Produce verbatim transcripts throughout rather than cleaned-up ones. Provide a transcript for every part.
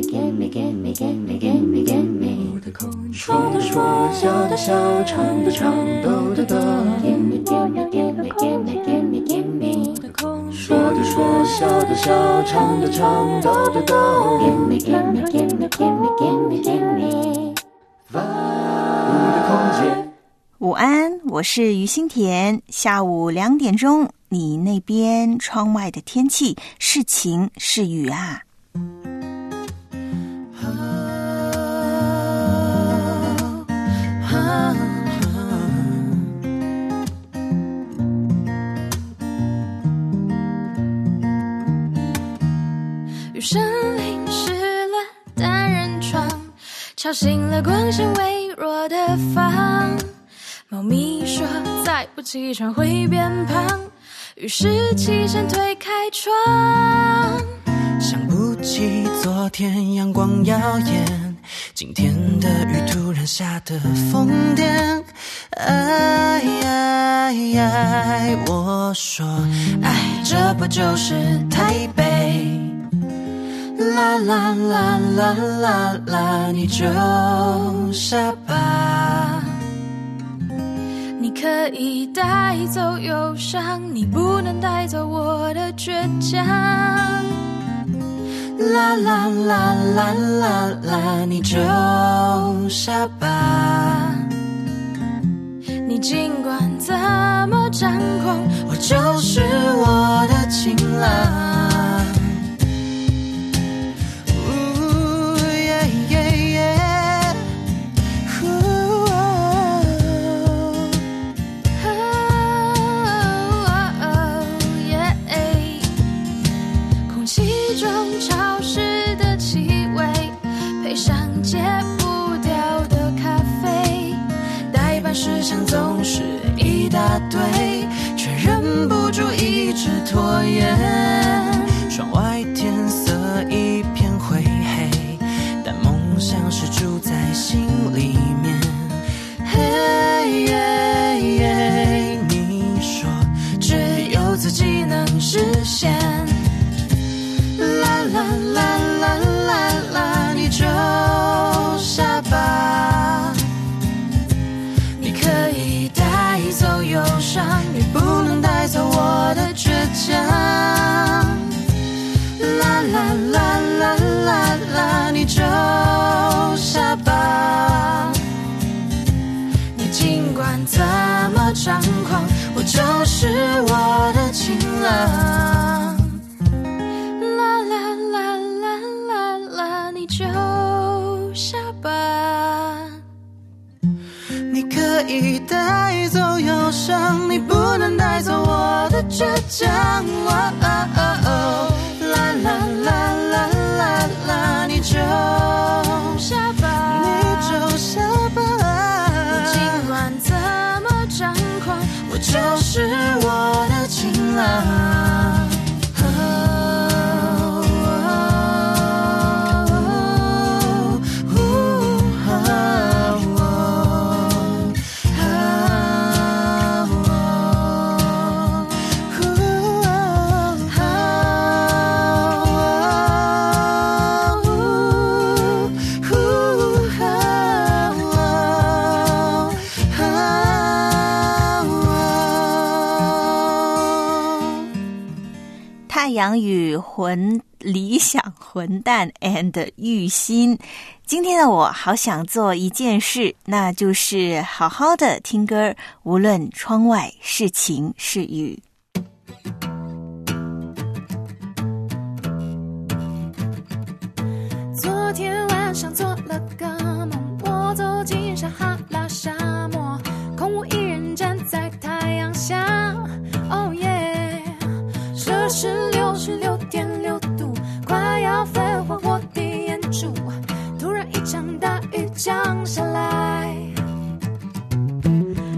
me give me give me give me give me give me 我的口说的说笑的笑唱的唱抖的抖 give me give me give me give me give me give me 我的口说的说笑的笑唱的唱抖的抖 give me give me give me give me give me give me 我的空间。午安，我是于心田。下午两点钟，你那边窗外的天气是晴是雨啊？雨声淋湿了单人床，吵醒了光线微弱的房。猫咪说再不起床会变胖，于是起身推开窗，想不起昨天阳光耀眼，今天的雨突然下得疯癫。哎哎哎，我说哎，这不就是台北，啦啦啦啦啦啦，你就下吧，你可以带走忧伤，你不能带走我的倔强。啦啦啦啦啦啦，你就下吧，你尽管怎么张狂，我就是我的情郎。总是一大堆，却忍不住一直拖延。窗外天色一片灰黑，但梦想是住在心里面。嘿耶耶，你说只有自己能实现。啦啦啦啦啦啦，你就下吧，可以带走忧伤，你不能带走我的倔强。啦啦啦啦啦啦，你就下吧，你尽管怎么张狂，我就是我的情郎。啦啦啦啦啦啦，你就下吧，可以带走忧伤，你不能带走我的倔强。哦哦哦，啦啦啦啦啦啦，你就下吧，你就下吧，你尽管怎么张狂，我就是我的情郎。杨宇、混理想、混蛋 and 玉心。今天的我好想做一件事，那就是好好的听歌，无论窗外是晴是雨。昨天晚上做了个梦，我走进撒哈拉沙漠，空无一人站在太阳下。哦耶，摄氏六十六点六度，快要飞花我的眼珠。突然一场大雨降下来，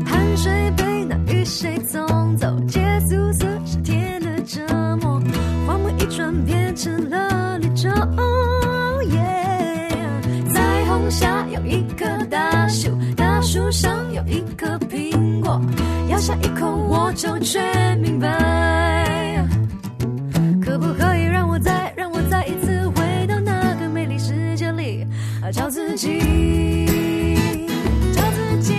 汗水被那雨水冲走，结束四十天的折磨。荒漠一转变成了绿洲，彩虹下有一棵大树，大树上有一颗苹果，咬下一口我就全明白。可不可以让我再让我再一次回到那个美丽世界？找自己，找自己。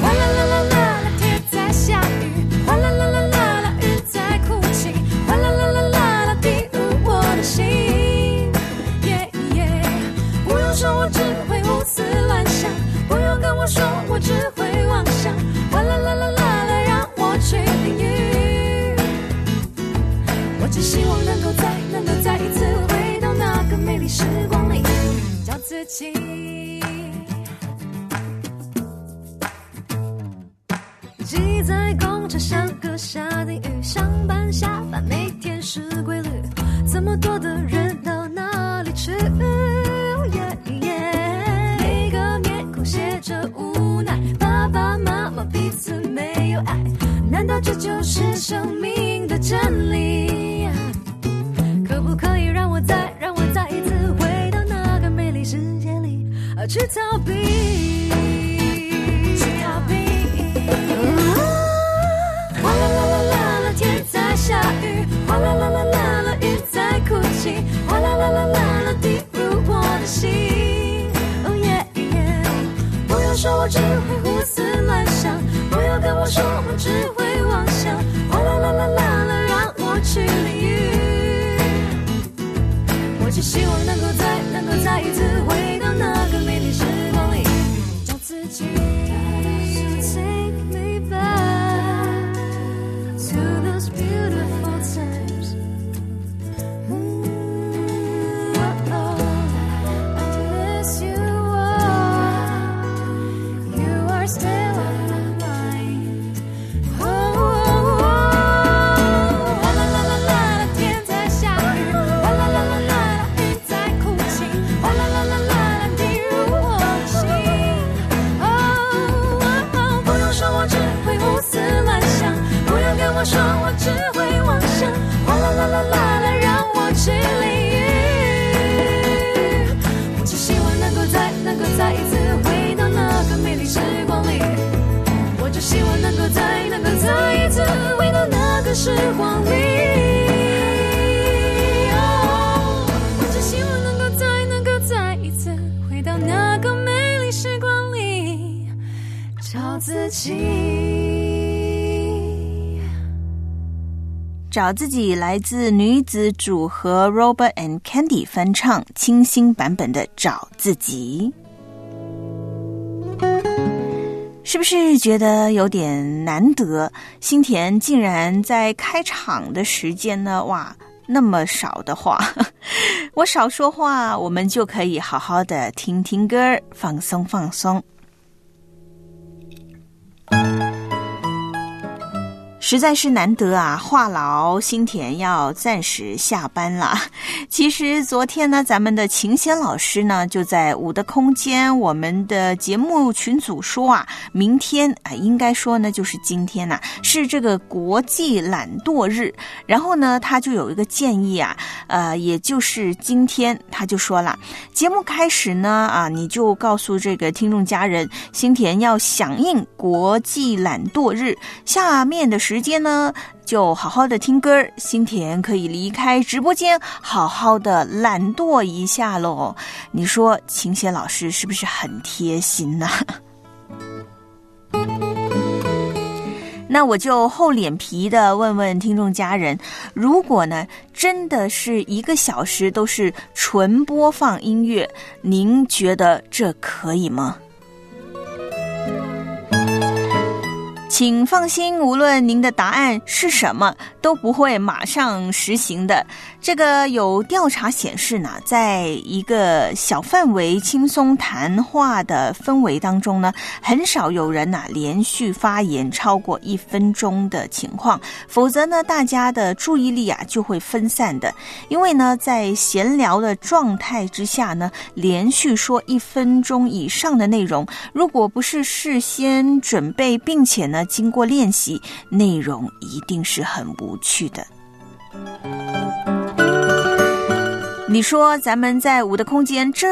哗啦啦啦啦啦，天在下雨，哗啦啦啦啦啦，雨在哭泣，哗啦啦啦啦啦，滴入我的心。耶耶，不用说，我只会胡思乱想，不用跟我说，我只会妄想。哗啦啦啦啦啦，让我去淋雨。我只希望能够再，能够再一次回。美丽时光里找自己，挤在公车像个沙丁鱼，上班下班每天是规律，这么多的人到哪里去？ yeah, yeah 每个面孔写着无奈，爸爸妈妈彼此没有爱，难道这就是生命的真理？可不可以让我再让我再一次回到那个美丽世界里，啊，去逃避，去逃避。哗啦啦啦啦啦，天在下雨，哗啦啦啦啦啦，雨在哭泣，哗啦啦啦啦啦，滴入我的心。哦耶耶，不用说，我只会胡思乱想，不用跟我说，我只会妄想。哗啦啦啦啦啦，让我去淋雨。只希望能够再能够再一次回到那个美丽时光里找自己。 So take me back to those beautiful times、mm-hmm. oh, oh, I miss you all. You are still说我只会妄想，哗啦啦啦啦啦，让我去淋雨。我只希望能够再能够再一次回到那个美丽时光里，我只希望能够再能够再一次回到那个时光里。哦，我只希望能够再能够再一次回到那个美丽时光里，找自己。找自己来自女子组合 Robert and Candy 翻唱清新版本的找自己，是不是觉得有点难得？新田竟然在开场的时间呢，哇，那么少的话我少说话，我们就可以好好的听听歌，放松放松。实在是难得啊，话痨新田要暂时下班了。其实昨天呢，咱们的秦贤老师呢就在我的空间我们的节目群组说啊，明天啊、呃、应该说呢就是今天啊，是这个国际懒惰日。然后呢他就有一个建议啊，呃也就是今天他就说了，节目开始呢啊，你就告诉这个听众家人，新田要响应国际懒惰日，下面的时时间呢就好好的听歌，新田可以离开直播间好好的懒惰一下咯。你说秦贤老师是不是很贴心呢、啊、那我就厚脸皮的问问听众家人，如果呢真的是一个小时都是纯播放音乐，您觉得这可以吗？请放心，无论您的答案是什么，都不会马上实行的。这个有调查显示呢，在一个小范围轻松谈话的氛围当中呢，很少有人呢、啊、连续发言超过一分钟的情况，否则呢，大家的注意力啊就会分散的。因为呢，在闲聊的状态之下呢，连续说一分钟以上的内容，如果不是事先准备并且呢经过练习，内容一定是很无趣的。你说咱们在我的空间这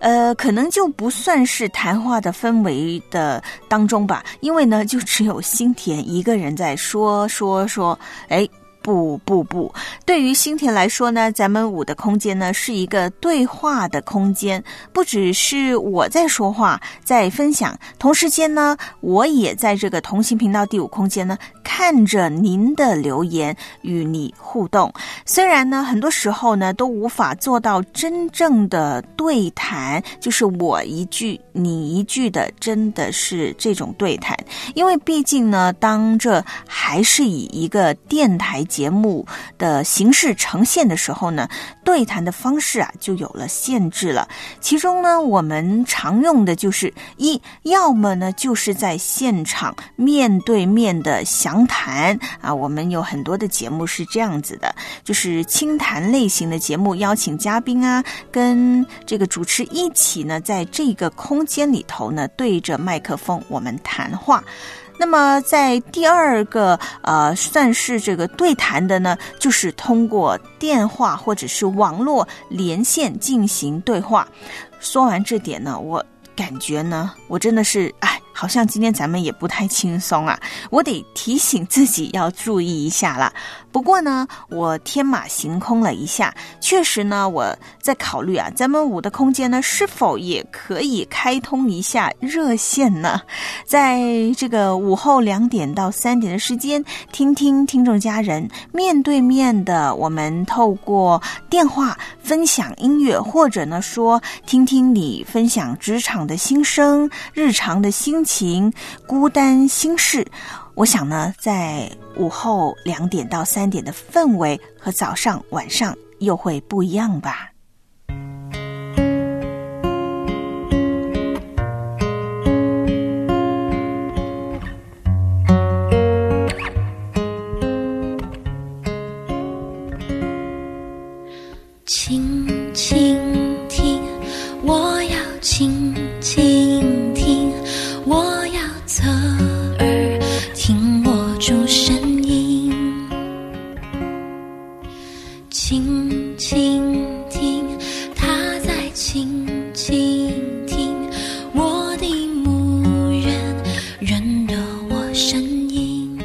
呃，可能就不算是谈话的氛围的当中吧，因为呢就只有新田一个人在说说说，哎，不不不，对于星田来说呢，咱们舞的空间呢是一个对话的空间，不只是我在说话在分享，同时间呢我也在这个同行频道第五空间呢看着您的留言与你互动。虽然呢很多时候呢都无法做到真正的对谈，就是我一句你一句的，真的是这种对谈，因为毕竟呢当这还是以一个电台节目的形式呈现的时候呢，对谈的方式啊就有了限制了。其中呢我们常用的就是一，要么呢就是在现场面对面的详谈啊，我们有很多的节目是这样子的，就是清谈类型的节目，邀请嘉宾啊跟这个主持一起呢在这个空间里头呢对着麦克风我们谈话。那么在第二个呃，算是这个对谈的呢，就是通过电话或者是网络连线进行对话。说完这点呢，我感觉呢，我真的是哎，好像今天咱们也不太轻松啊，我得提醒自己要注意一下了。不过呢，我天马行空了一下，确实呢，我在考虑啊，咱们舞的空间呢，是否也可以开通一下热线呢？在这个午后两点到三点的时间，听听听众家人面对面的，我们透过电话分享音乐，或者呢说听听你分享职场的心声、日常的心情、孤单心事。我想呢，在午后两点到三点的氛围和早上晚上又会不一样吧。轻轻听，我要轻轻听，我要侧耳听我主声音。轻轻听，他在轻轻听，我的牧人认得我声音。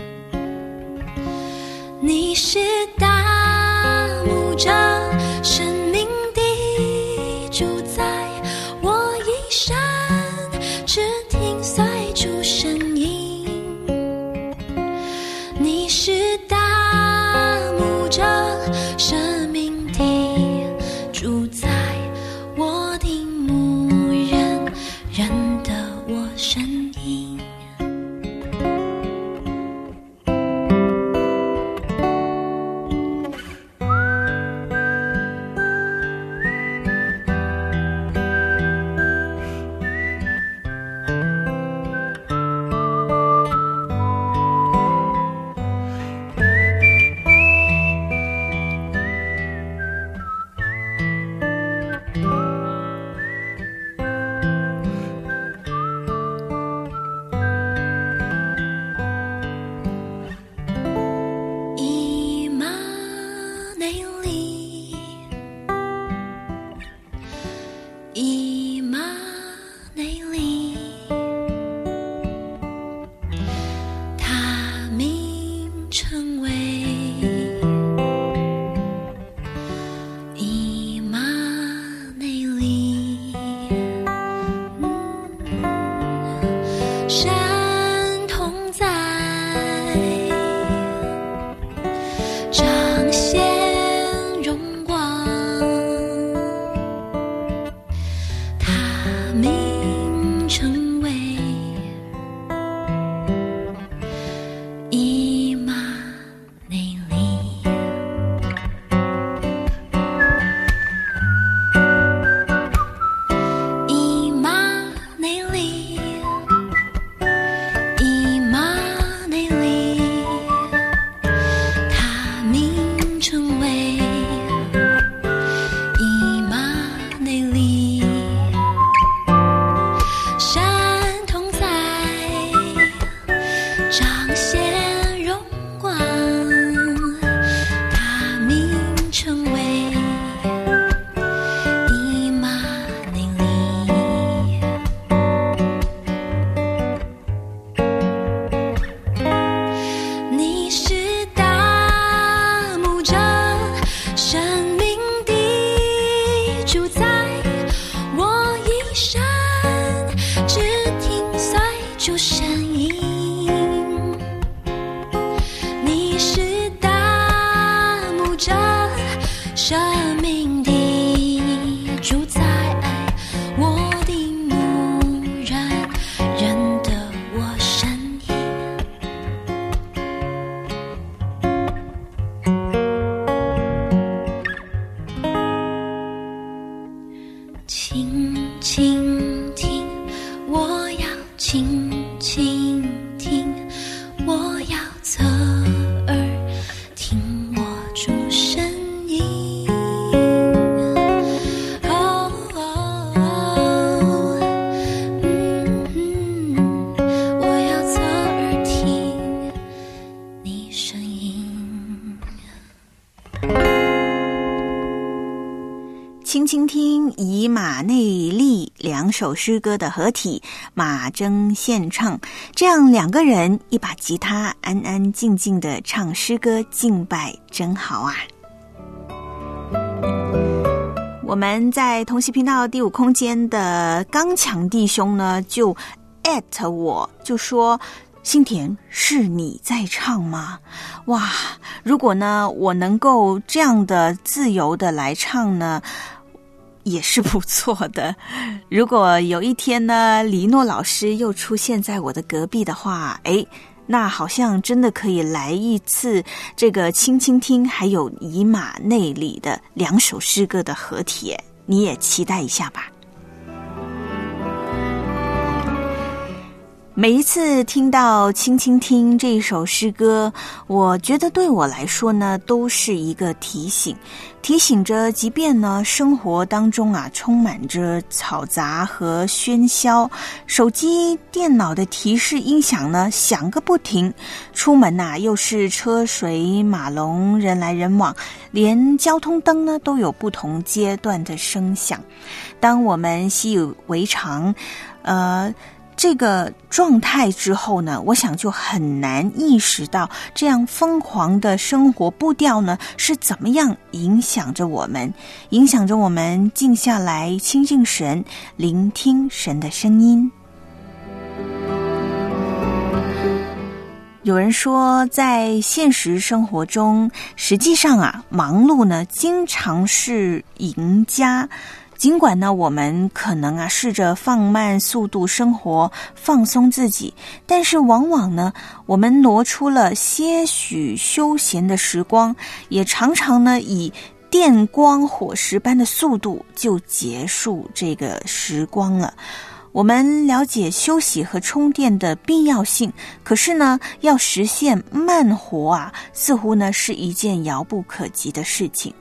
你是大牧长，生命的主宰，我一生只听随主声音。你是大牧长，生命的住在我一生，只听随着声音。你是大牧者，生命的主宰，我的牧人，认得我声音。轻轻听，我要轻轻听，我要侧耳听我主声音。哦哦哦嗯嗯、我要侧耳听你声音。轻轻听以马内利两首诗歌的合体，马铮献唱，这样两个人一把吉他安安静静地唱诗歌敬拜，真好啊。我们在同系频道第五空间的刚强弟兄呢就 at 我，就说心田是你在唱吗？哇，如果呢我能够这样的自由的来唱呢也是不错的。如果有一天呢，李诺老师又出现在我的隔壁的话，哎，那好像真的可以来一次这个轻轻听还有以马内利的两首诗歌的合体，你也期待一下吧。每一次听到轻轻听这一首诗歌，我觉得对我来说呢都是一个提醒，提醒着即便呢生活当中啊充满着嘈杂和喧嚣，手机电脑的提示音响呢响个不停，出门啊又是车水马龙，人来人往，连交通灯呢都有不同阶段的声响。当我们习以为常呃这个状态之后呢，我想就很难意识到这样疯狂的生活步调呢是怎么样影响着我们，影响着我们静下来亲近神，聆听神的声音。有人说在现实生活中实际上啊忙碌呢经常是赢家，尽管呢我们可能啊试着放慢速度生活，放松自己，但是往往呢我们挪出了些许休闲的时光，也常常呢以电光火石般的速度就结束这个时光了。我们了解休息和充电的必要性，可是呢要实现慢活啊似乎呢是一件遥不可及的事情。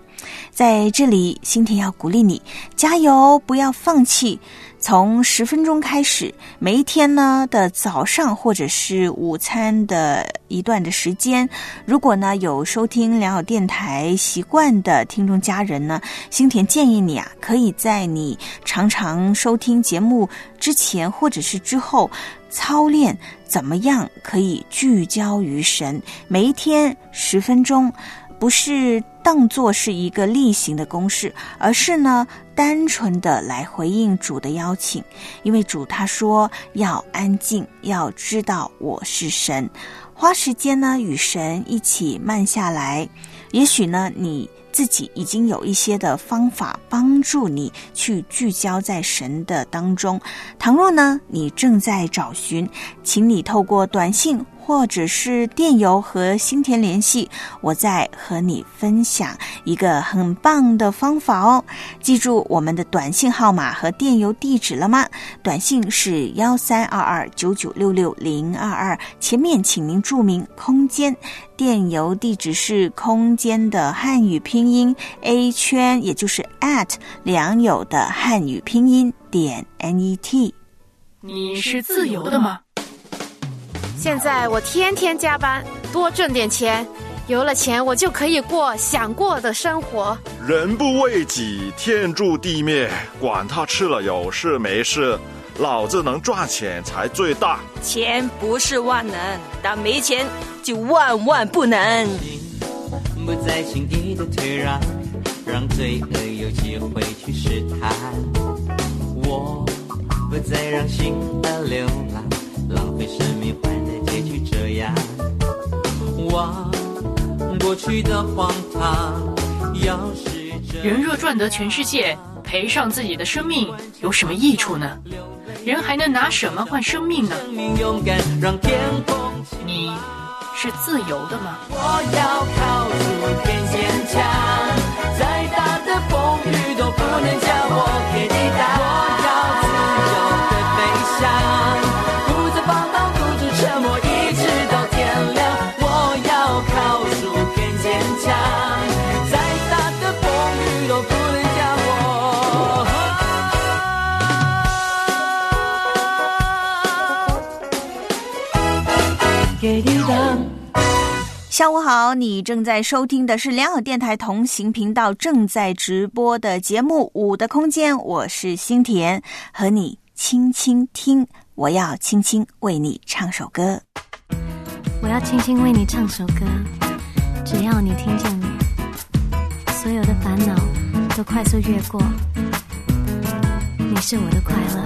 在这里，心田要鼓励你，加油，不要放弃。从十分钟开始，每一天呢的早上或者是午餐的一段的时间，如果呢有收听良友电台习惯的听众家人呢，心田建议你啊，可以在你常常收听节目之前或者是之后，操练怎么样可以聚焦于神。每一天十分钟，不是当作是一个例行的公事，而是呢单纯的来回应主的邀请，因为主他说要安静，要知道我是神。花时间呢与神一起慢下来，也许呢你自己已经有一些的方法帮助你去聚焦在神的当中。倘若呢你正在找寻，请你透过短信或者是电邮和心田联系，我再和你分享一个很棒的方法哦。记住我们的短信号码和电邮地址了吗？短信是幺三二二九九六六零二二，前面请您注明空间。电邮地址是空间的汉语拼音 A 圈，也就是 at 良友的汉语拼音点 net。你是自由的吗？现在我天天加班，多挣点钱，有了钱我就可以过想过的生活。人不为己，天诛地灭，管他吃了有事没事，老子能赚钱才最大。钱不是万能，但没钱就万万不能。不再轻易的退让，让罪恶有机会去试探。我不再让心的流浪，浪费生命换来结局这样。忘过去的荒唐，要是人若赚得全世界，赔上自己的生命有什么益处呢？人还能拿什么换生命呢？你是自由的吗？我要靠住天线墙，再大的风雨都不能将我给你打。我要自由的飞翔，不再放荡，不知沉默，一直到天亮。我要靠住天线墙，再大的风雨都不能将我。给你的下午好，你正在收听的是良友电台同行频道正在直播的节目《舞的空间》，我是新田，和你轻轻听，我要轻轻为你唱首歌。我要轻轻为你唱首歌，只要你听见我，所有的烦恼都快速越过。你是我的快乐。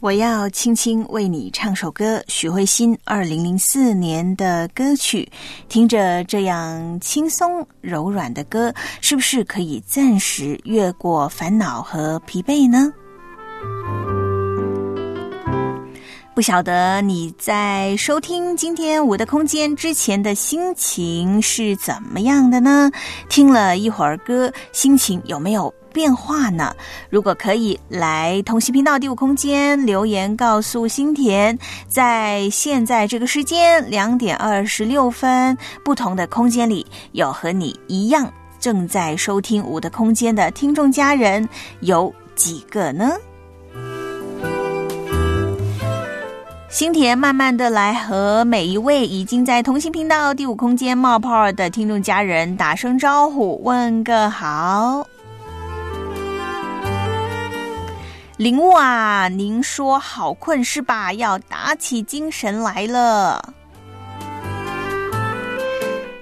我要轻轻为你唱首歌，许慧欣二零零四年的歌曲。听着这样轻松柔软的歌，是不是可以暂时越过烦恼和疲惫呢？不晓得你在收听今天我的空间之前的心情是怎么样的呢？听了一会儿歌，心情有没有变化呢？如果可以，来同心频道第五空间留言告诉新田，在现在这个时间两点二十六分，不同的空间里有和你一样正在收听我的空间的听众家人有几个呢？新田慢慢的来和每一位已经在同心频道第五空间冒泡的听众家人打声招呼，问个好。领悟啊，您说好困是吧？要打起精神来了。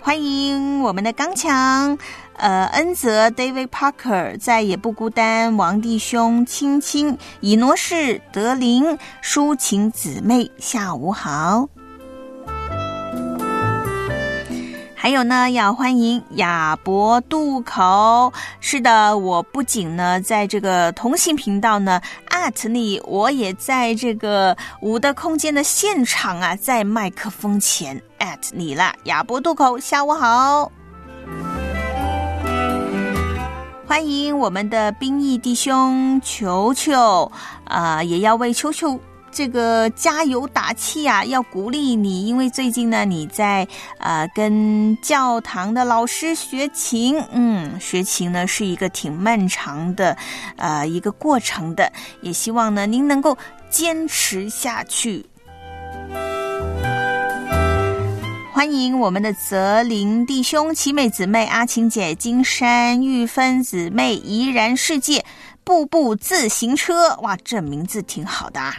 欢迎我们的刚强，呃，恩泽 David Parker 再也不孤单，王弟兄青青，以挪士德林，抒情姊妹，下午好。还有呢，要欢迎亚伯渡口。是的，我不仅呢在这个同行频道呢 at 你，我也在这个五的空间的现场啊，在麦克风前 at 你啦。亚伯渡口，下午好。欢迎我们的兵役弟兄球球，呃，也要为球球这个加油打气啊，要鼓励你，因为最近呢你在呃跟教堂的老师学琴。嗯，学琴呢是一个挺漫长的呃一个过程的，也希望呢您能够坚持下去。欢迎我们的泽林弟兄、奇美姊妹、阿琴姐、金山玉芬姊妹、怡然世界、步步自行车，哇，这名字挺好的啊。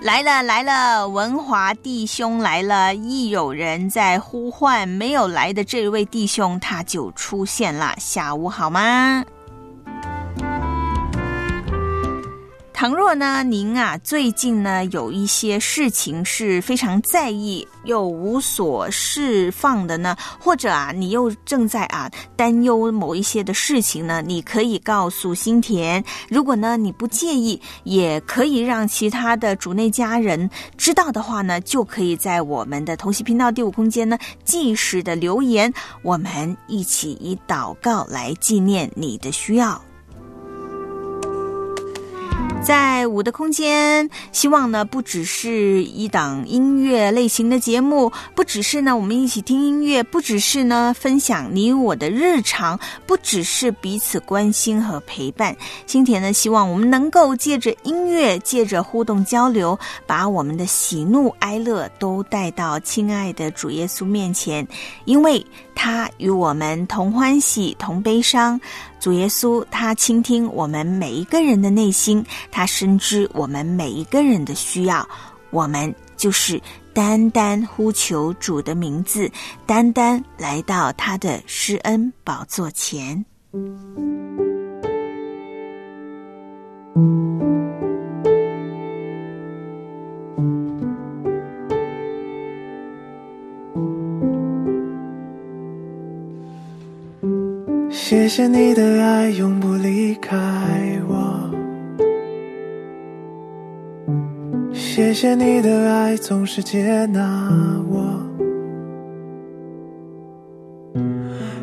来了来了，文华弟兄来了，亦有人在呼唤，没有来的这位弟兄他就出现了，下午好吗？倘若呢您啊最近呢有一些事情是非常在意又无所释放的呢，或者啊你又正在啊担忧某一些的事情呢，你可以告诉新田。如果呢你不介意，也可以让其他的主内家人知道的话呢，就可以在我们的同心频道第五空间呢即时的留言，我们一起以祷告来纪念你的需要。在我的空间，希望呢不只是一档音乐类型的节目，不只是呢我们一起听音乐，不只是呢分享你我的日常，不只是彼此关心和陪伴。新田呢希望我们能够借着音乐，借着互动交流，把我们的喜怒哀乐都带到亲爱的主耶稣面前，因为他与我们同欢喜同悲伤。主耶稣他倾听我们每一个人的内心，他深知我们每一个人的需要，我们就是单单呼求主的名字，单单来到他的施恩宝座前。谢谢你的爱永不离开我，谢谢你的爱总是接纳我，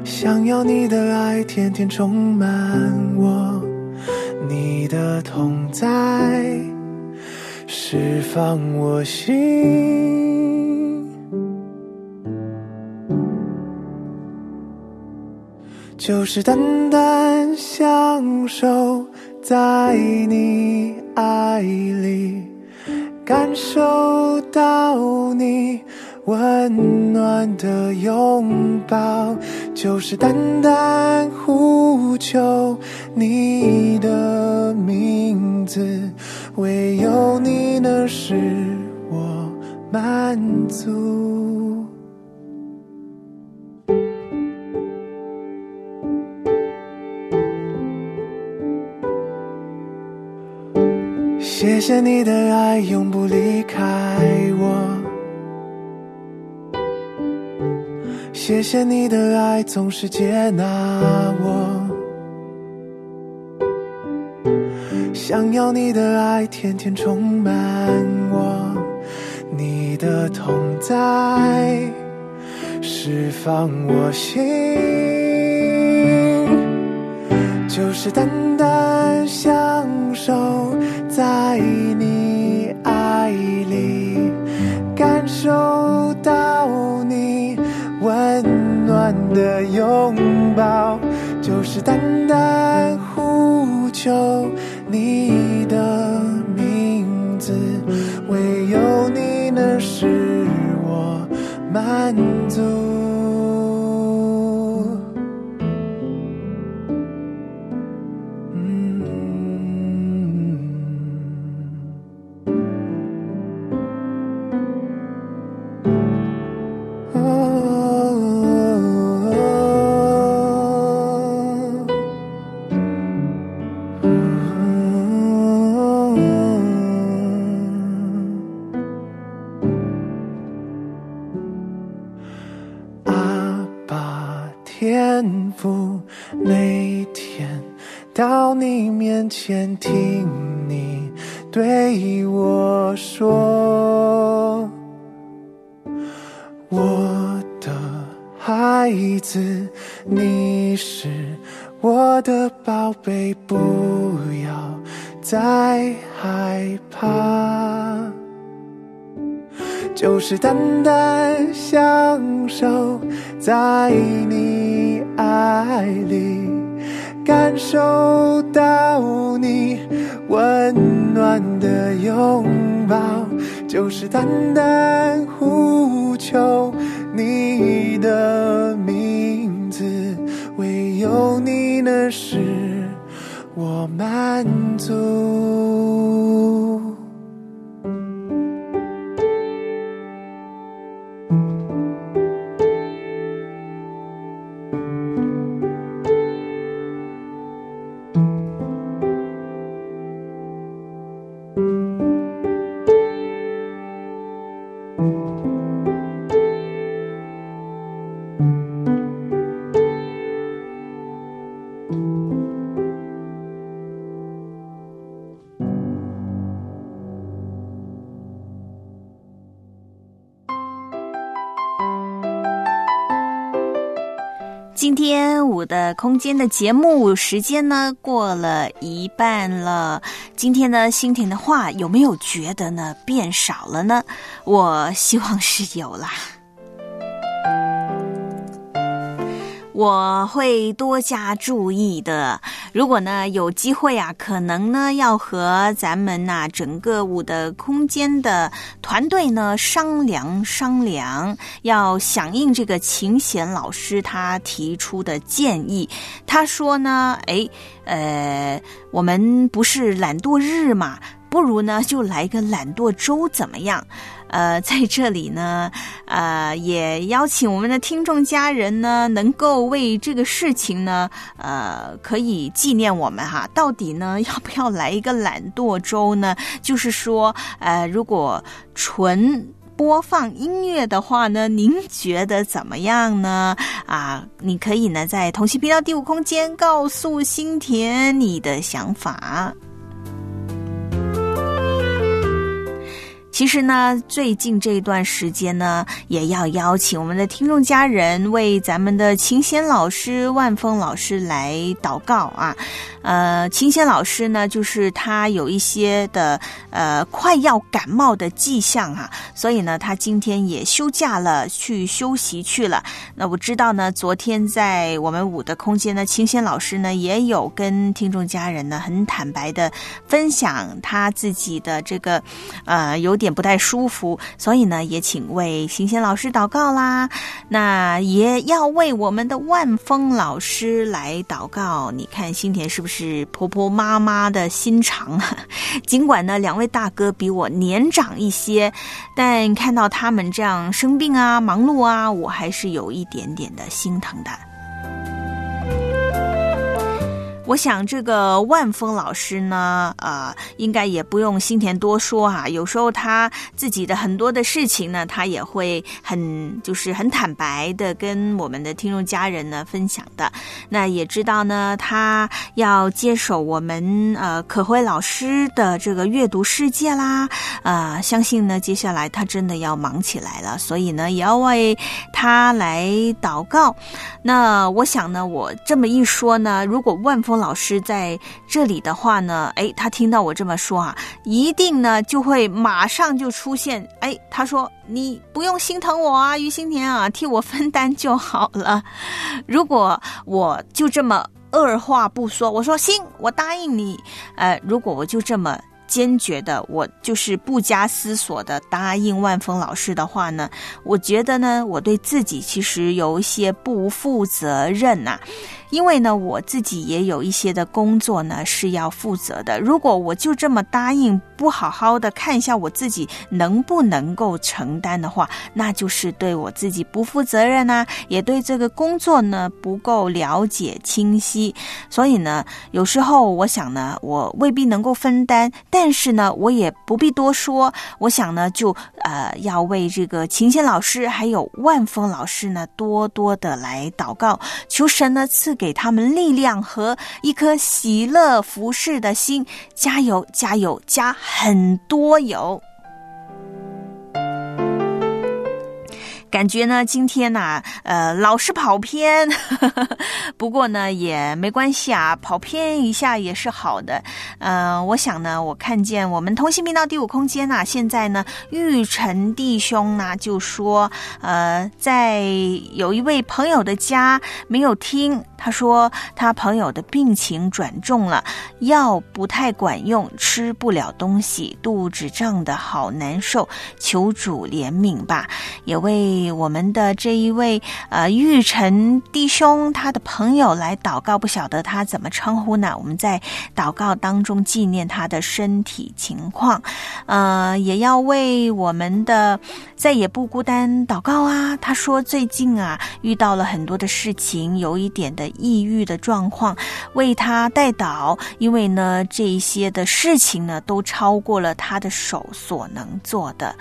想要你的爱天天充满我，你的同在释放我心。就是单单享受在你爱里，感受到你温暖的拥抱，就是淡淡呼求你的名字，唯有你能使我满足。谢谢你的爱永不离开我，谢谢你的爱总是接纳我，想要你的爱天天充满我，你的同在释放我心，就是单单享受在你爱里，感受到你温暖的拥抱，就是单单呼求你的名字，唯有你能使我满足。天父，每天到你面前听你对我说，我的孩子，你是我的宝贝，不要再害怕，就是单单享受在你爱里，感受到你温暖的拥抱，就是单单呼求你的名字，唯有你能使我满足。今天我的空间的节目时间呢过了一半了，今天呢心婷的话有没有觉得呢变少了呢？我希望是有啦，我会多加注意的。如果呢有机会啊，可能呢要和咱们呐、啊、整个我的空间的团队呢商量商量，要响应这个秦贤老师他提出的建议。他说呢，哎，呃，我们不是懒惰日嘛，不如呢就来个懒惰周怎么样？呃，在这里呢，呃，也邀请我们的听众家人呢，能够为这个事情呢，呃，可以纪念我们哈。到底呢，要不要来一个懒惰周呢？就是说，呃，如果纯播放音乐的话呢，您觉得怎么样呢？啊，你可以呢，在同心频道第五空间告诉心田你的想法。其实呢，最近这一段时间呢，也要邀请我们的听众家人为咱们的秦贤老师、万峰老师来祷告啊。呃，秦贤老师呢，就是他有一些的呃快要感冒的迹象啊，所以呢，他今天也休假了，去休息去了。那我知道呢，昨天在我们五的空间呢，秦贤老师呢也有跟听众家人呢很坦白的分享他自己的这个呃有点。也不太舒服，所以呢也请为行贤老师祷告啦，那也要为我们的万峰老师来祷告。你看新田是不是婆婆妈妈的心肠啊？尽管呢两位大哥比我年长一些，但看到他们这样生病啊忙碌啊，我还是有一点点的心疼的。我想这个万峰老师呢，呃，应该也不用新田多说啊。有时候他自己的很多的事情呢，他也会很就是很坦白的跟我们的听众家人呢分享的。那也知道呢，他要接手我们呃可辉老师的这个阅读世界啦，呃，相信呢接下来他真的要忙起来了，所以呢也要为他来祷告。那我想呢，我这么一说呢，如果万峰老师在这里的话呢，哎，他听到我这么说啊，一定呢就会马上就出现。哎，他说你不用心疼我啊，于新田啊，替我分担就好了。如果我就这么二话不说，我说行，我答应你。呃，如果我就这么坚决的，我就是不加思索的答应万峰老师的话呢，我觉得呢，我对自己其实有一些不负责任呐、啊。因为呢，我自己也有一些的工作呢是要负责的。如果我就这么答应，不好好的看一下我自己能不能够承担的话，那就是对我自己不负责任啊，也对这个工作呢不够了解清晰。所以呢，有时候我想呢，我未必能够分担，但是呢，我也不必多说。我想呢，就呃要为这个秦贤老师还有万峰老师呢多多的来祷告，求神呢赐给。给他们力量和一颗喜乐服事的心，加油加油加很多油。感觉呢今天呢、啊、呃老是跑偏呵呵，不过呢也没关系啊，跑偏一下也是好的。呃我想呢，我看见我们同心频道第五空间啊，现在呢玉成弟兄呢就说呃在有一位朋友的家没有听，他说他朋友的病情转重了，药不太管用，吃不了东西，肚子胀得好难受，求主怜悯吧。也为我们的这一位呃玉成弟兄他的朋友来祷告，不晓得他怎么称呼呢，我们在祷告当中纪念他的身体情况。呃也要为我们的再也不孤单祷告啊，他说最近啊遇到了很多的事情，有一点的抑郁的状况，为他代祷，因为呢这一些的事情呢都超过了他的手所能做的。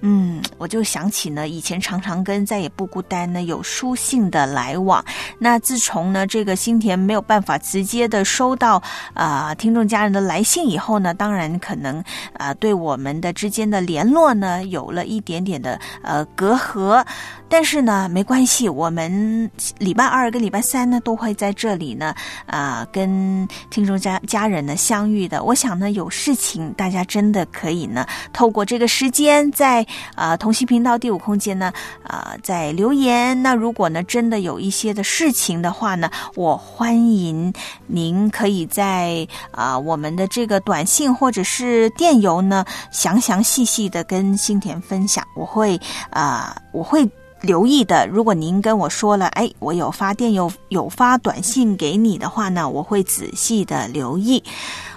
嗯，我就想起呢，以前常常跟再也不孤单呢有书信的来往。那自从呢这个新田没有办法直接的收到呃听众家人的来信以后呢，当然可能呃对我们的之间的联络呢有了一点点的呃隔阂。但是呢没关系，我们礼拜二跟礼拜三呢都会在这里呢呃跟听众家家人呢相遇的。我想呢有事情大家真的可以呢透过这个时间在呃，同心频道第五空间呢，呃，在留言。那如果呢，真的有一些的事情的话呢，我欢迎您可以在啊、呃、我们的这个短信或者是电邮呢，详详细细的跟新田分享。我会啊、呃，我会。留意的，如果您跟我说了，哎，我有发电邮有发短信给你的话呢，我会仔细的留意。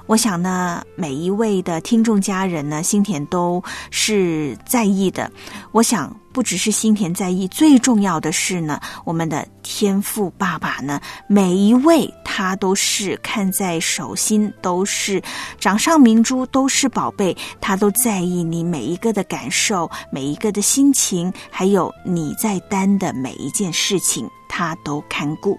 我想呢，每一位的听众家人呢，新田都是在意的。我想不只是新田在意，最重要的是呢，我们的天父爸爸呢，每一位他都是看在手心，都是掌上明珠，都是宝贝，他都在意你每一个的感受，每一个的心情，还有你在担的每一件事情，他都看顾。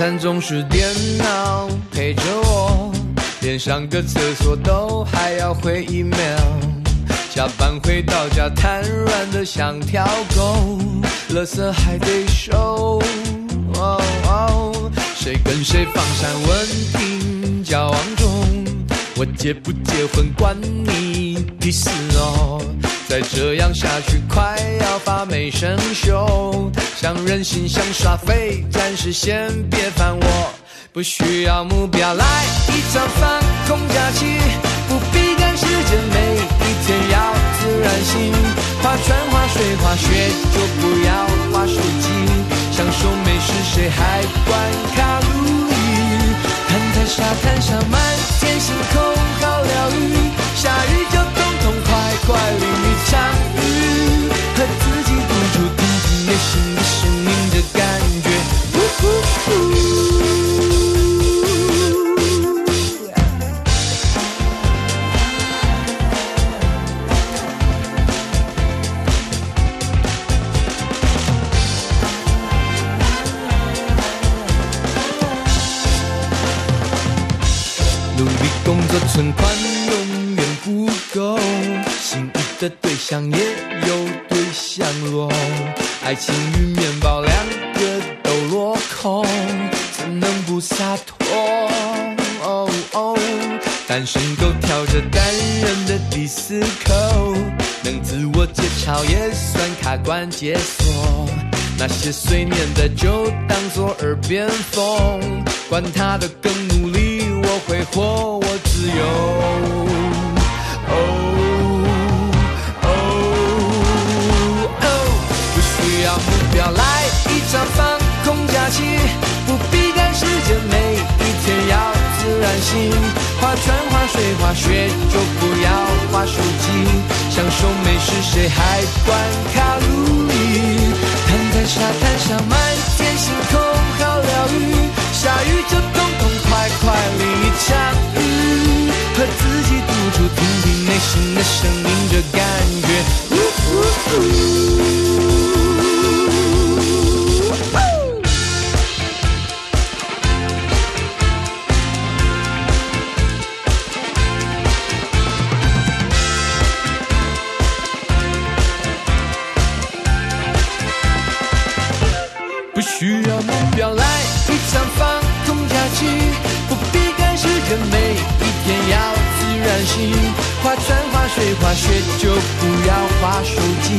餐总是电脑陪着我，连上个厕所都还要回 email， 下班回到家瘫软的像条狗，垃圾还得收、哦哦、谁跟谁放闪文凭交往中，我结不结婚关你屁事哦，再这样下去快要发霉生锈，想任性想耍废，暂时先别烦我，不需要目标，来一场放空假期，不必赶时间，每一天要自然醒，划船划水滑雪就不要划手机，享受美食谁还管卡路里，看看沙滩上漫天星空好疗愈，下雨就动痛快快淋雨场雨，和自己独处听听内心的生命的感觉，呜呜呜存款永远不够，心仪的对象也有对象咯，爱情与面包两个都落空，怎能不洒脱、哦哦、单身狗跳着单人的迪斯科，能自我介绍也算卡关解锁，那些碎念的就当作耳边风，管他的更努力我挥霍我自由，哦哦哦，不需要目标，来一场放空假期，不必赶时间，每一天要自然醒，划船划水滑雪就不要划手机，享受美食谁还管卡路里，躺在沙滩上漫天星空好疗愈，下雨就动动快快淋一场雨，和自己独处听听内心的声音这感觉，呜呜呜划船划水滑雪就不要划手机，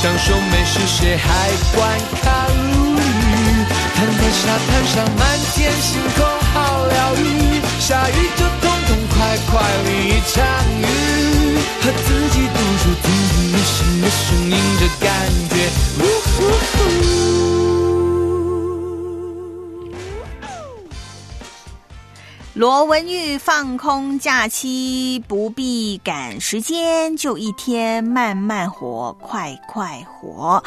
享受美食谁还管卡路里，躺在沙滩上满天星空好疗愈，下雨就痛痛快快淋一场雨，和自己独处听听内心的声音这感觉，呜呜呜。罗文玉放空假期，不必赶时间，就一天慢慢活，快快活。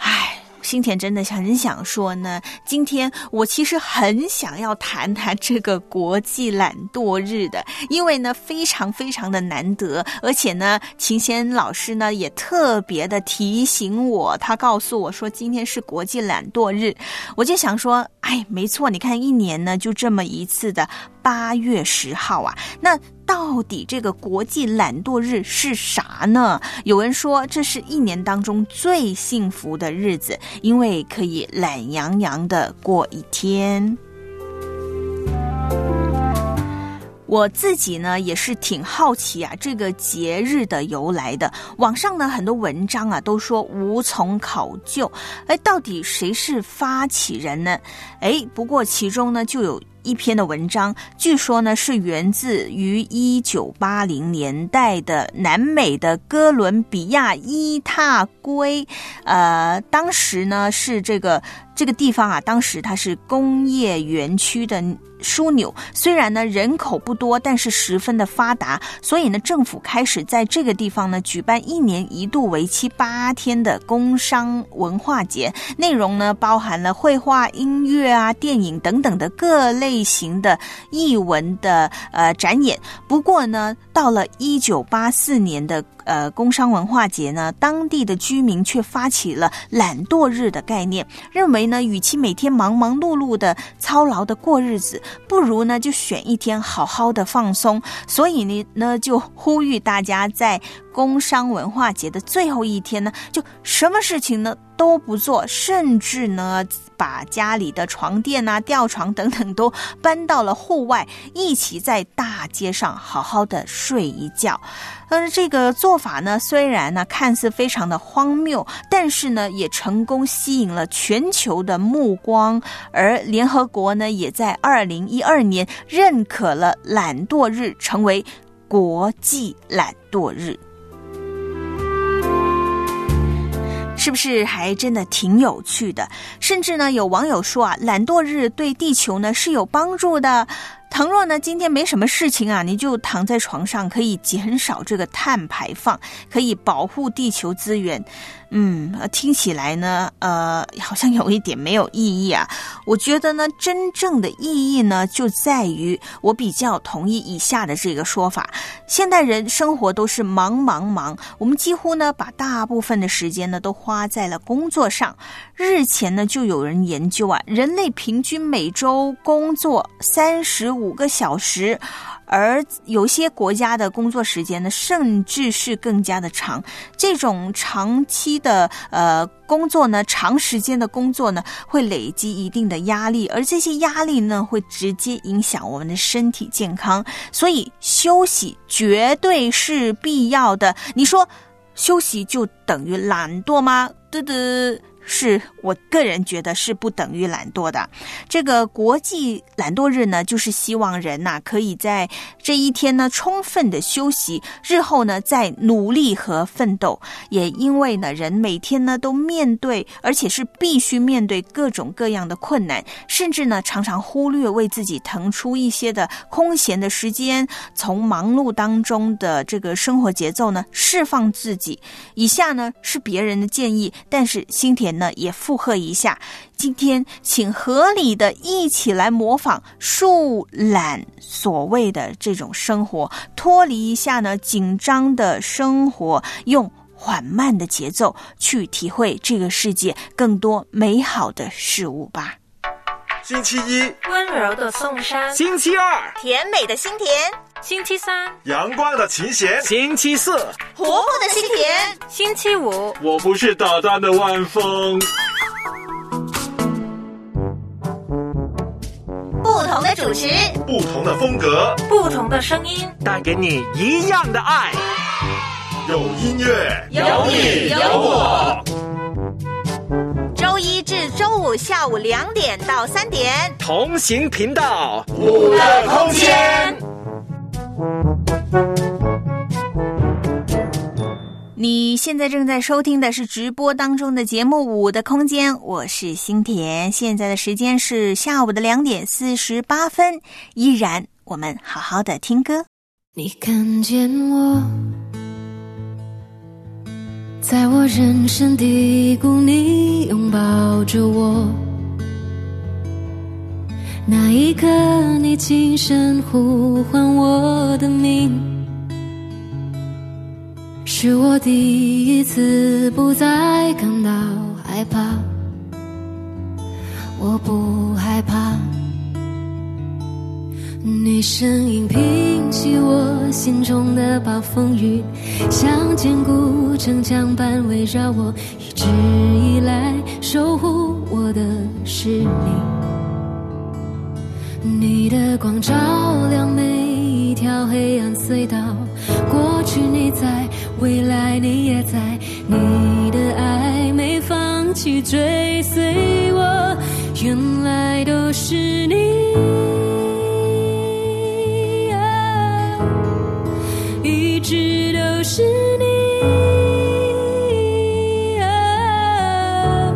唉，心田真的很想说呢，今天我其实很想要谈谈这个国际懒惰日的，因为呢非常非常的难得，而且呢秦贤老师呢也特别的提醒我，他告诉我说今天是国际懒惰日，我就想说哎，没错，你看一年呢就这么一次的八月十号啊，那到底这个国际懒惰日是啥呢？有人说这是一年当中最幸福的日子，因为可以懒洋洋的过一天。我自己呢也是挺好奇啊这个节日的由来的，网上呢很多文章啊都说无从考究，哎，到底谁是发起人呢？哎，不过其中呢就有一篇的文章，据说呢是源自于一九八零年代的南美的哥伦比亚伊塔圭，呃，当时呢是这个这个地方啊，当时它是工业园区的枢纽，虽然呢人口不多，但是十分的发达，所以呢政府开始在这个地方呢举办一年一度为期八天的工商文化节，内容呢包含了绘画、音乐啊、电影等等的各类类型的艺文的呃展演。不过呢，到了一九八四年的呃工商文化节呢，当地的居民却发起了懒惰日的概念，认为呢，与其每天忙忙碌碌的操劳的过日子，不如呢就选一天好好的放松。所以呢呢就呼吁大家在工商文化节的最后一天呢，就什么事情呢都不做，甚至呢把家里的床垫啊、吊床等等都搬到了户外，一起在大街上好好的睡一觉。呃，这个做法呢，虽然呢看似非常的荒谬，但是呢也成功吸引了全球的目光。而联合国呢也在二零一二年认可了懒惰日成为国际懒惰日。是不是还真的挺有趣的？甚至呢，有网友说啊，懒惰日对地球呢是有帮助的。倘若呢今天没什么事情啊，你就躺在床上，可以减少这个碳排放，可以保护地球资源。嗯，听起来呢，呃，好像有一点没有意义啊。我觉得呢，真正的意义呢，就在于我比较同意以下的这个说法：现代人生活都是忙忙忙，我们几乎呢把大部分的时间呢都花在了工作上。日前呢，就有人研究啊，人类平均每周工作三十五。五个小时，而有些国家的工作时间呢，甚至是更加的长。这种长期的呃工作呢，长时间的工作呢，会累积一定的压力，而这些压力呢，会直接影响我们的身体健康。所以休息绝对是必要的。你说休息就等于懒惰吗？嘟嘟。是我个人觉得是不等于懒惰的。这个国际懒惰日呢，就是希望人呐、啊、可以在这一天呢充分的休息，日后呢再努力和奋斗。也因为呢，人每天呢都面对，而且是必须面对各种各样的困难，甚至呢常常忽略为自己腾出一些的空闲的时间，从忙碌当中的这个生活节奏呢释放自己。以下呢是别人的建议，但是新田呢也附和一下，今天请合理的一起来模仿树懒所谓的这种生活，脱离一下呢紧张的生活，用缓慢的节奏去体会这个世界更多美好的事物吧。星期一，温柔的颂山；星期二，甜美的心田；星期三，阳光的琴弦；星期四，活泼的心田；星期五，我不是捣蛋的万峰。不同的主持，不同的风格，不同的声音，带给你一样的爱。有音乐，有你，有我。周一至周五下午两点到三点，同行频道，五个空间。你现在正在收听的是直播当中的节目《五的空间》，我是新田。现在的时间是下午的两点四十八分，依然我们好好的听歌。你看见我，在我人生低谷，你拥抱着我，那一刻你轻声呼唤我的名，是我第一次不再感到害怕。我不害怕，你声音平息我心中的暴风雨，像坚固城墙般围绕我，一直以来守护我的是你。你的光照亮每一条黑暗隧道，过去你在，未来你也在，你的爱没放弃追随我，原来都是你一直都是你、啊、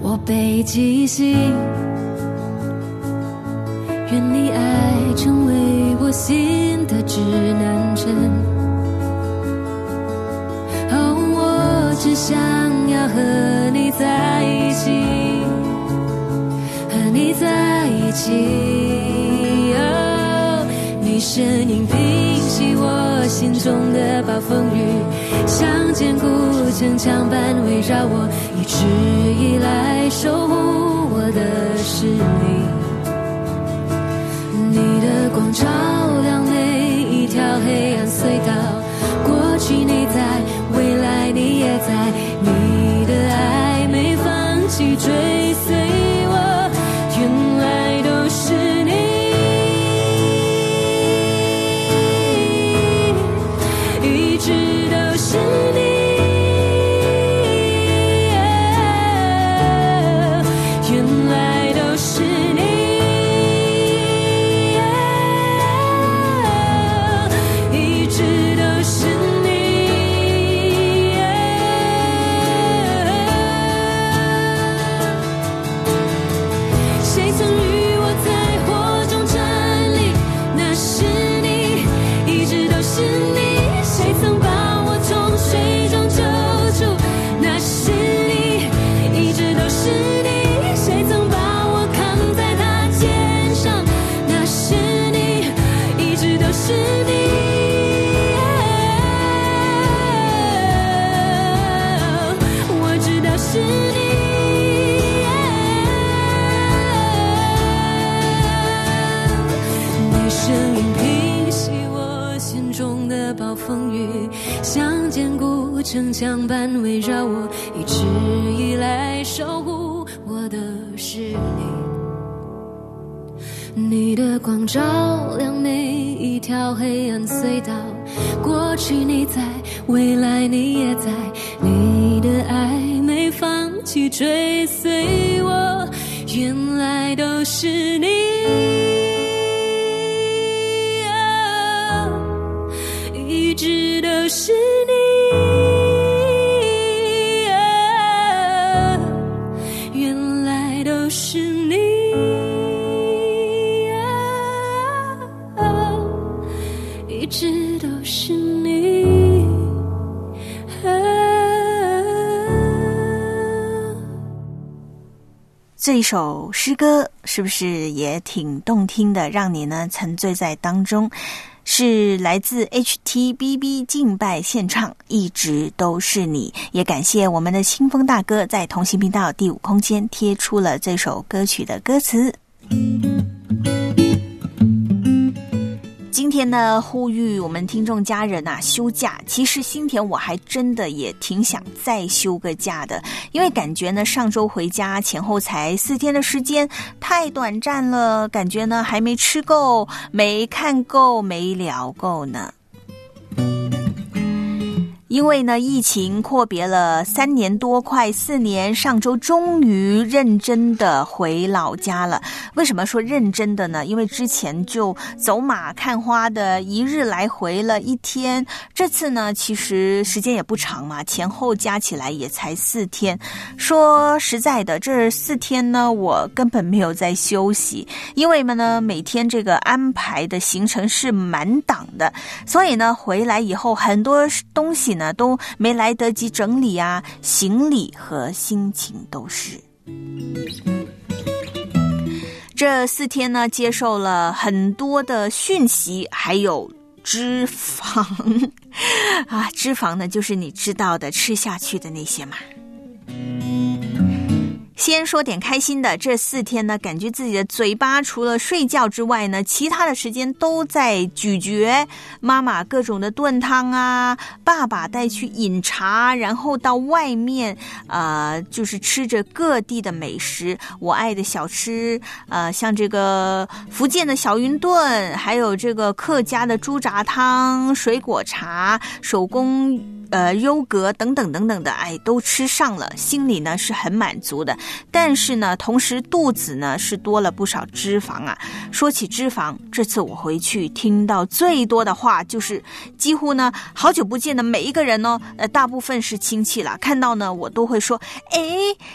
我被记醒，愿你爱成为我心的指南针、哦、我只想要和你在一起，你在一起、oh, 你声音平息我心中的暴风雨，像坚固城墙般围绕我，一直以来守护我的是你。你的光照亮每一条黑暗隧道，过去你在，未来你也在，你的爱没放弃追随我，原来都是你，一直都是你。城墙般围绕我，一直以来守护我的是你。你的光照亮每一条黑暗隧道，过去你在，未来你也在，你的爱没放弃追随我，原来都是你，一直都是你。这一首诗歌是不是也挺动听的，让你呢沉醉在当中？是来自 H T B B 敬拜献唱，一直都是你。也感谢我们的清风大哥在同行频道第五空间贴出了这首歌曲的歌词。今天呢，呼吁我们听众家人啊，休假。其实新田我还真的也挺想再休个假的，因为感觉呢，上周回家前后才四天的时间，太短暂了，感觉呢还没吃够，没看够，没聊够呢。因为呢，疫情阔别了三年多，快四年，上周终于认真的回老家了。为什么说认真的呢？因为之前就走马看花的一日来回了一天，这次呢，其实时间也不长嘛，前后加起来也才四天。说实在的，这四天呢，我根本没有在休息，因为呢，每天这个安排的行程是满档的，所以呢，回来以后很多东西呢都没来得及整理啊，行李和心情都是。这四天呢，接受了很多的讯息，还有脂肪啊，脂肪呢，就是你知道的吃下去的那些嘛。先说点开心的，这四天呢，感觉自己的嘴巴除了睡觉之外呢，其他的时间都在咀嚼妈妈各种的炖汤啊，爸爸带去饮茶，然后到外面呃，就是吃着各地的美食，我爱的小吃，呃，像这个福建的小云炖，还有这个客家的猪杂汤、水果茶、手工呃，优格等等等等的，哎，都吃上了，心里呢是很满足的。但是呢，同时肚子呢是多了不少脂肪啊。说起脂肪，这次我回去听到最多的话就是，几乎呢好久不见的每一个人呢，呃，大部分是亲戚了，看到呢我都会说，哎，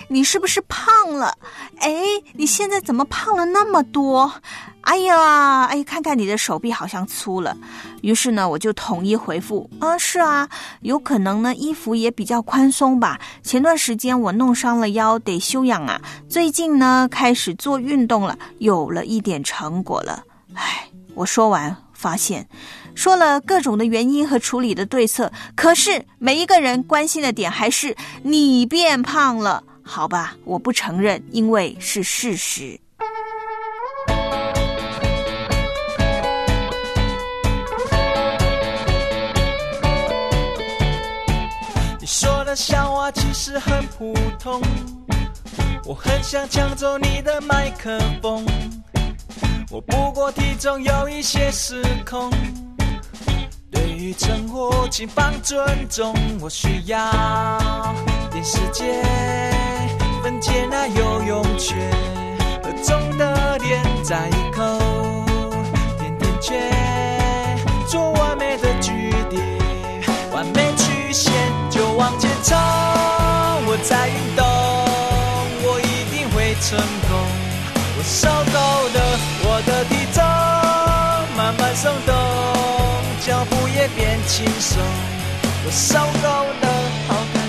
你是不是胖了？哎，你现在怎么胖了那么多？哎呀，哎，看看你的手臂好像粗了。于是呢，我就统一回复，啊，是啊，有可能呢，衣服也比较宽松吧。前段时间我弄伤了腰，得休养啊。最近呢，开始做运动了，有了一点成果了。哎，我说完发现，说了各种的原因和处理的对策，可是每一个人关心的点还是你变胖了。好吧，我不承认，因为是事实。笑话其实很普通，我很想抢走你的麦克风，我不过体重有一些失控，对于生活请放尊重，我需要点时间分解那游泳圈和重的脸，再一口甜甜圈做完美的句点，完美曲线就往前冲，我在运动，我一定会成功。我受够了我的体重，慢慢松动，脚步也变轻松。我受够了，好感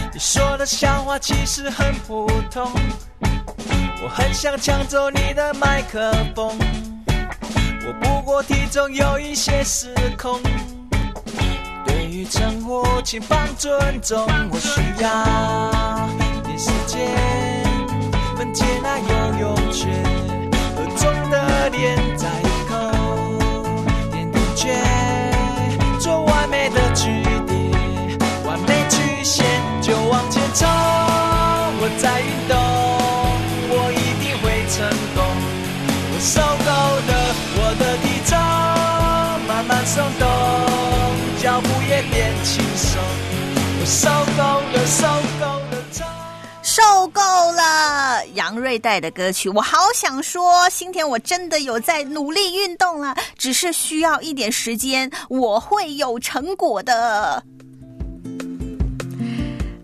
动。你说的笑话其实很普通。我很想抢走你的麦克风，我不过体重有一些失控，对于生活请放尊重，我需要点时间分解那游泳圈和重的脸，再一口点点圈做完美的句点，完美曲线就往前冲，我在运动，成功，我受够了我的体重，慢慢松动，脚步也变轻松，我受够了，受够了，受够了。杨瑞代的歌曲，我好想说，今天我真的有在努力运动了，只是需要一点时间，我会有成果的。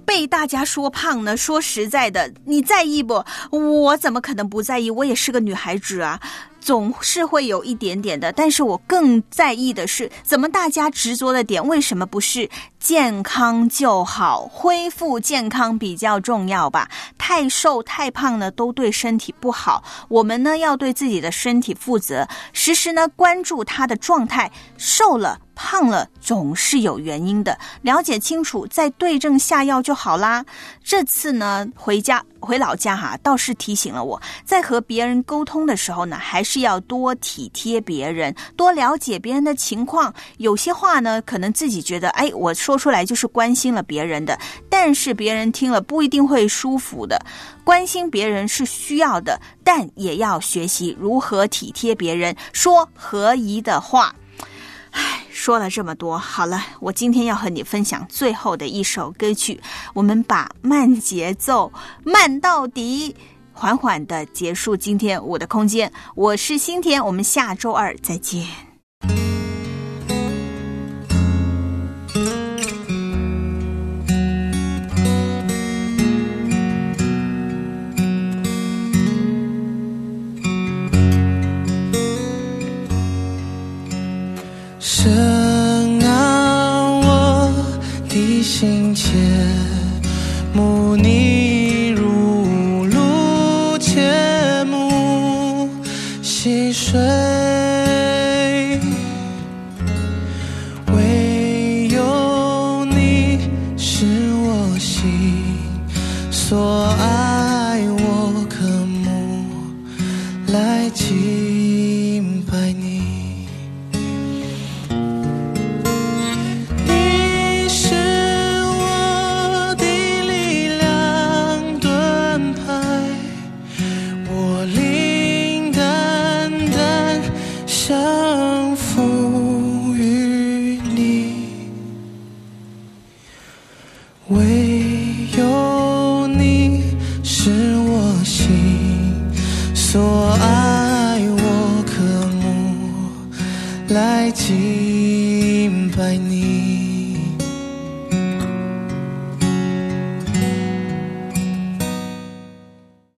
被大家说胖呢，说实在的，你在意不？我怎么可能不在意？我也是个女孩子啊，总是会有一点点的。但是我更在意的是，怎么大家执着的点，为什么不是健康就好？恢复健康比较重要吧。太瘦太胖呢，都对身体不好。我们呢，要对自己的身体负责，时时呢关注它的状态。瘦了胖了总是有原因的，了解清楚再对症下药就好啦。这次呢回家回老家哈，倒是提醒了我，在和别人沟通的时候呢，还是要多体贴别人，多了解别人的情况。有些话呢，可能自己觉得哎，我说出来就是关心了别人的，但是别人听了不一定会舒服的。关心别人是需要的，但也要学习如何体贴别人，说合宜的话。唉，说了这么多，好了，我今天要和你分享最后的一首歌曲，我们把慢节奏慢到底，缓缓地结束今天我的空间。我是新田，我们下周二再见。来敬拜你。